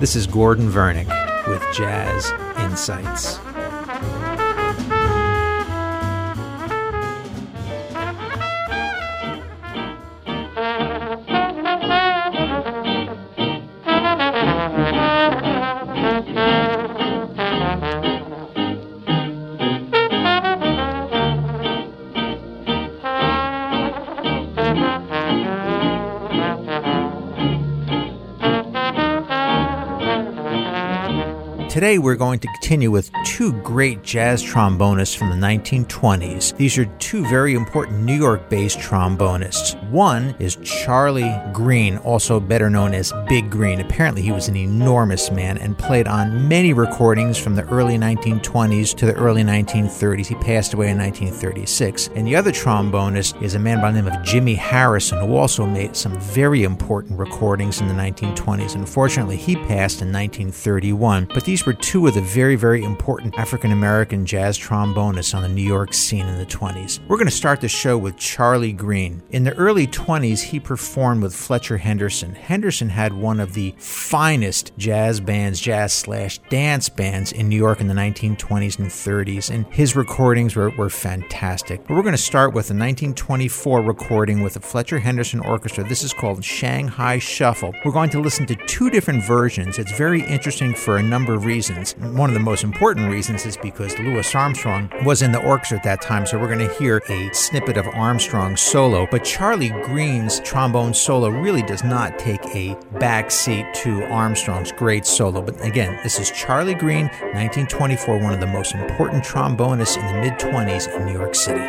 This is Gordon Vernick with Jazz Insights. Today we're going to continue with two great jazz trombonists from the 1920s. These are two very important New York-based trombonists. One is Charlie Green, also better known as Big Green. Apparently he was an enormous man and played on many recordings from the early 1920s to the early 1930s. He passed away in 1936. And the other trombonist is a man by the name of Jimmy Harrison, who also made some very important recordings in the 1920s. Unfortunately, he passed in 1931. But these were two of the very, very important African-American jazz trombonists on the New York scene in the 20s. We're going to start the show with Charlie Green. In the early 20s, he performed with Fletcher Henderson. Henderson had one of the finest jazz bands, jazz/dance bands in New York in the 1920s and 30s, and his recordings were fantastic. But we're going to start with a 1924 recording with the Fletcher Henderson Orchestra. This is called Shanghai Shuffle. We're going to listen to two different versions. It's very interesting for a number of reasons. One of the most important reasons is because Louis Armstrong was in the orchestra at that time, so we're going to hear a snippet of Armstrong's solo. But Charlie Green's trombone solo really does not take a backseat to Armstrong's great solo. But again, this is Charlie Green, 1924, one of the most important trombonists in the mid-20s in New York City.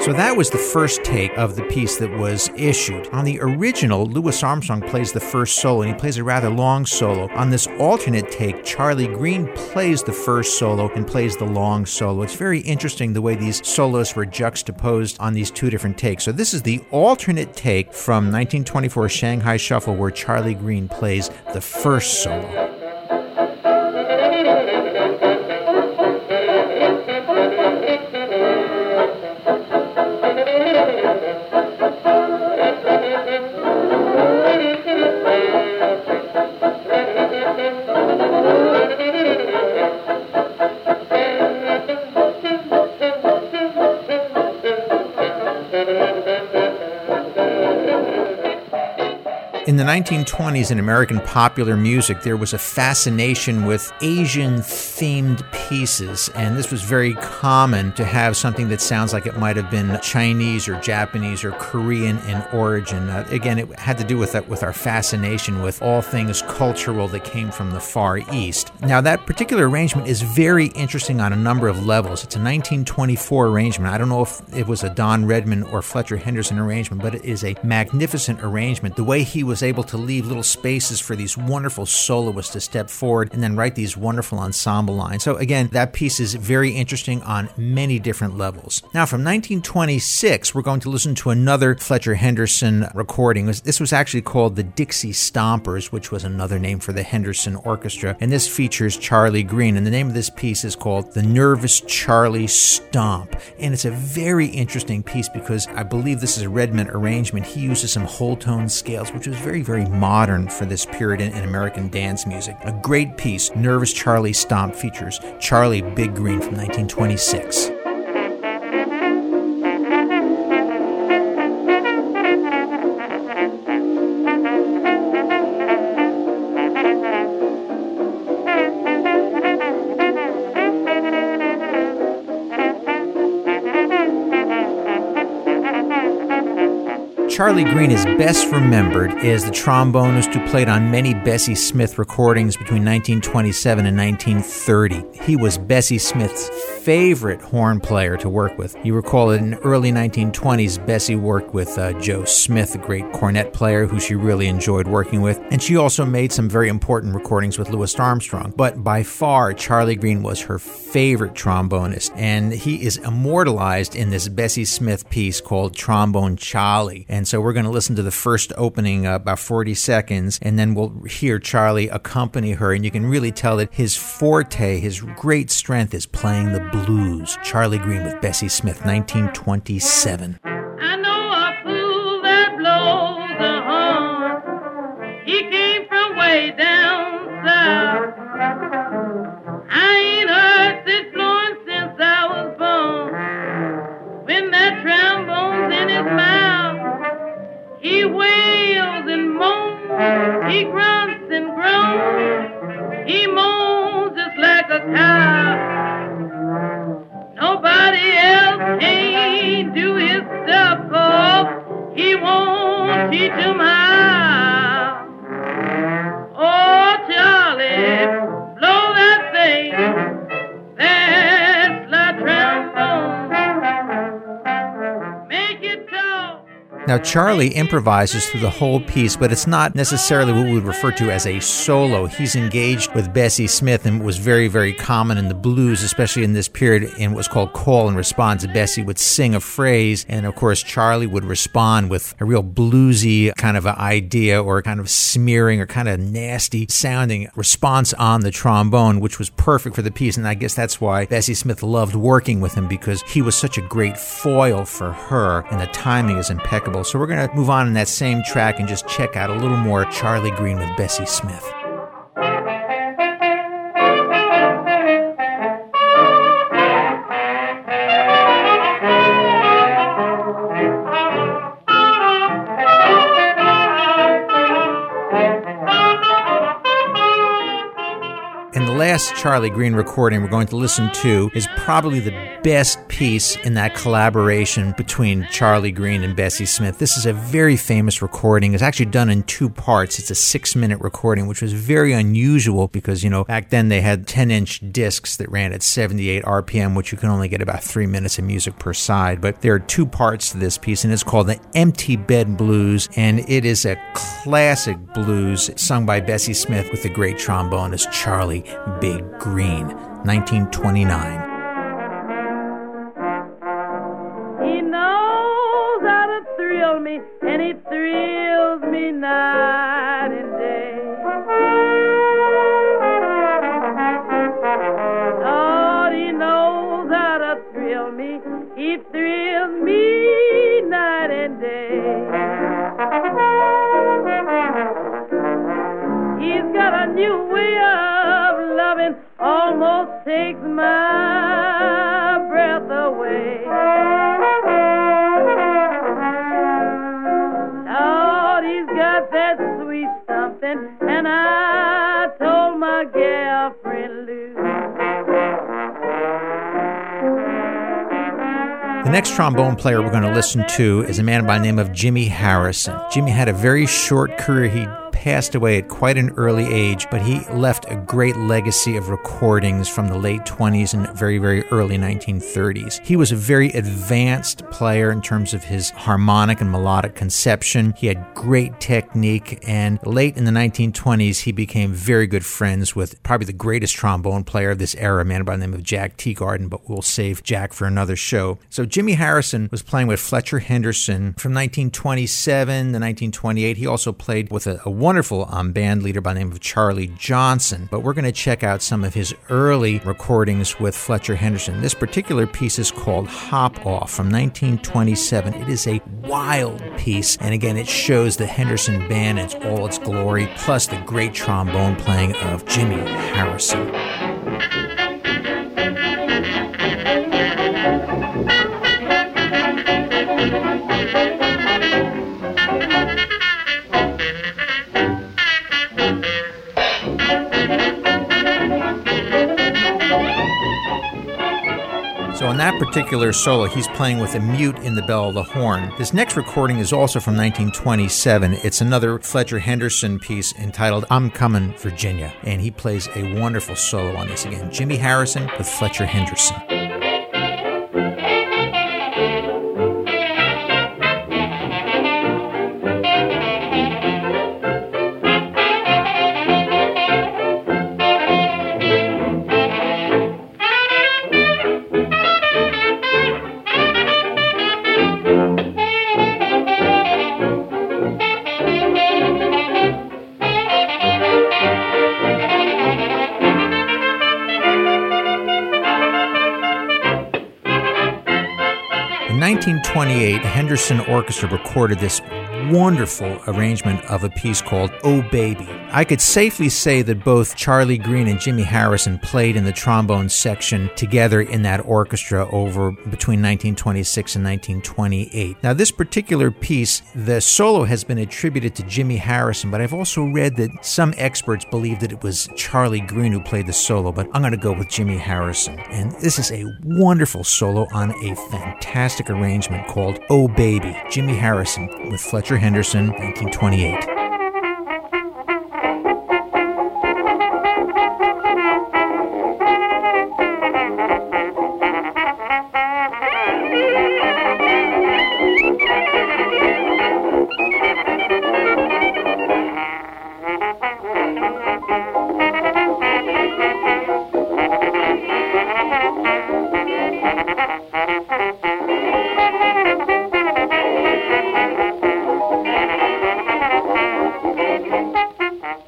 So that was the first take of the piece that was issued. On the original, Louis Armstrong plays the first solo, and he plays a rather long solo. On this alternate take, Charlie Green plays the first solo and plays the long solo. It's very interesting the way these solos were juxtaposed on these two different takes. So this is the alternate take from 1924 Shanghai Shuffle, where Charlie Green plays the first solo. In the 1920s, in American popular music, there was a fascination with Asian-themed pieces, and this was very common to have something that sounds like it might have been Chinese or Japanese or Korean in origin. Again, it had to do with that, with our fascination with all things cultural that came from the Far East. Now, that particular arrangement is very interesting on a number of levels. It's a 1924 arrangement. I don't know if it was a Don Redmond or Fletcher Henderson arrangement, but it is a magnificent arrangement. The way he was able to leave little spaces for these wonderful soloists to step forward and then write these wonderful ensemble lines. So again, that piece is very interesting on many different levels. Now from 1926, we're going to listen to another Fletcher Henderson recording. This was actually called the Dixie Stompers, which was another name for the Henderson Orchestra, and this features Charlie Green, and the name of this piece is called the Nervous Charlie Stomp, and it's a very interesting piece because I believe this is a Redmond arrangement. He uses some whole tone scales, which is very, very modern for this period in American dance music. A great piece, Nervous Charlie Stomp, features Charlie Big Green from 1926. Charlie Green is best remembered as the trombonist who played on many Bessie Smith recordings between 1927 and 1930. He was Bessie Smith's favorite horn player to work with. You recall that in the early 1920s, Bessie worked with Joe Smith, a great cornet player who she really enjoyed working with, and she also made some very important recordings with Louis Armstrong. But by far, Charlie Green was her favorite trombonist, and he is immortalized in this Bessie Smith piece called Trombone Cholly. And And so we're going to listen to the first opening, about 40 seconds, and then we'll hear Charlie accompany her. And you can really tell that his forte, his great strength, is playing the blues. Charlie Green with Bessie Smith, 1927. I know a fool that blows a horn. He came from way down south. I ain't heard this blowing since I was born. When that trombone's in his mouth, he wails and moans, he grunts and groans, he moans just like a cow. Nobody else can do his stuff, oh, he won't teach him how. Oh, Charlie, blow that thing, that's the trombone. Make it talk. Now, Charlie improvises through the whole piece, but it's not necessarily what we would refer to as a solo. He's engaged with Bessie Smith, and was very, very common in the blues, especially in this period, in what's called call and response. Bessie would sing a phrase, and of course, Charlie would respond with a real bluesy kind of an idea, or kind of smearing, or kind of nasty sounding response on the trombone, which was perfect for the piece. And I guess that's why Bessie Smith loved working with him, because he was such a great foil for her, and the timing is impeccable. So we're going to move on in that same track and just check out a little more Charlie Green with Bessie Smith. Last Charlie Green recording we're going to listen to is probably the best piece in that collaboration between Charlie Green and Bessie Smith. This is a very famous recording. It's actually done in two parts. It's a 6-minute recording, which was very unusual because, you know, back then they had 10-inch discs that ran at 78 RPM, which you can only get about 3 minutes of music per side. But there are two parts to this piece, and it's called the Empty Bed Blues, and it is a classic blues sung by Bessie Smith with the great trombonist Charlie Big Green, 1929. He knows how to thrill me, and he thrills me night and day. Lord, he knows how to thrill me, he thrills me night and day. He's got a new way of loving, almost takes my breath away. Lord, he's got that sweet something, and I told my girlfriend Lou. The next trombone player we're going to listen to is a man by the name of Jimmy Harrison. Jimmy had a very short career. He passed away at quite an early age, but he left a great legacy of recordings from the late 20s and very, very early 1930s. He was a very advanced player in terms of his harmonic and melodic conception. He had great technique, and late in the 1920s, he became very good friends with probably the greatest trombone player of this era, a man by the name of Jack Teagarden, but we'll save Jack for another show. So Jimmy Harrison was playing with Fletcher Henderson from 1927 to 1928. He also played with a wonderful band leader by the name of Charlie Johnson, but we're going to check out some of his early recordings with Fletcher Henderson. This particular piece is called Hop Off from 1927. It is a wild piece, and again, it shows the Henderson band in all its glory, plus the great trombone playing of Jimmy Harrison. So in that particular solo, he's playing with a mute in the bell of the horn. This next recording is also from 1927. It's another Fletcher Henderson piece entitled I'm Coming, Virginia. And he plays a wonderful solo on this again. Jimmy Harrison with Fletcher Henderson. 1928, Henderson Orchestra recorded this wonderful arrangement of a piece called Oh Baby. I could safely say that both Charlie Green and Jimmy Harrison played in the trombone section together in that orchestra over between 1926 and 1928. Now, this particular piece, the solo has been attributed to Jimmy Harrison, but I've also read that some experts believe that it was Charlie Green who played the solo, but I'm going to go with Jimmy Harrison. And this is a wonderful solo on a fantastic arrangement called Oh Baby, Jimmy Harrison with Fletcher Henderson, 1928.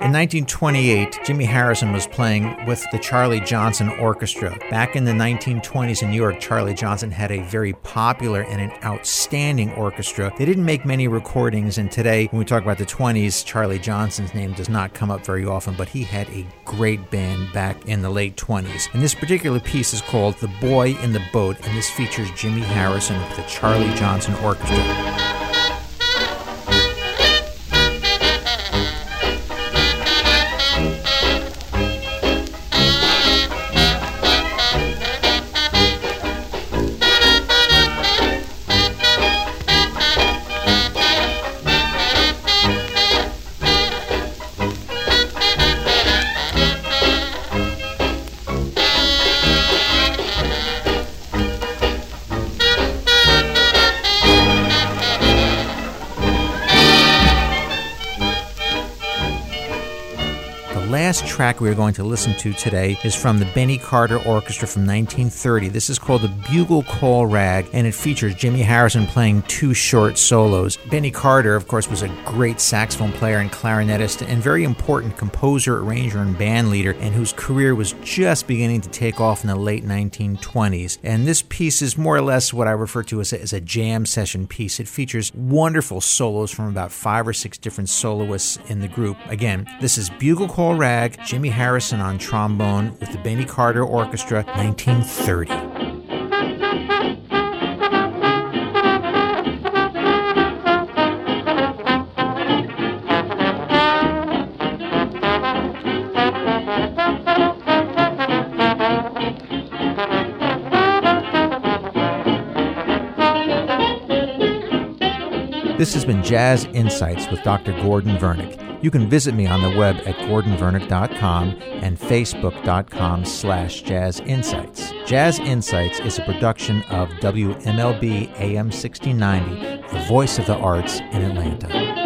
In 1928, Jimmy Harrison was playing with the Charlie Johnson Orchestra. Back in the 1920s in New York, Charlie Johnson had a very popular and an outstanding orchestra. They didn't make many recordings, and today, when we talk about the 20s, Charlie Johnson's name does not come up very often, but he had a great band back in the late 20s. And this particular piece is called The Boy in the Boat, and this features Jimmy Harrison with the Charlie Johnson Orchestra. The track we're going to listen to today is from the Benny Carter Orchestra from 1930. This is called the Bugle Call Rag, and it features Jimmy Harrison playing two short solos. Benny Carter, of course, was a great saxophone player and clarinetist and very important composer, arranger, and band leader, and whose career was just beginning to take off in the late 1920s. And this piece is more or less what I refer to as a jam session piece. It features wonderful solos from about 5 or 6 different soloists in the group. Again, this is Bugle Call Rag, Jimmy Harrison on trombone with the Benny Carter Orchestra, 1930. This has been Jazz Insights with Dr. Gordon Vernick. You can visit me on the web at gordonvernick.com and facebook.com/jazzinsights. Jazz Insights is a production of WMLB AM 1690, the voice of the arts in Atlanta.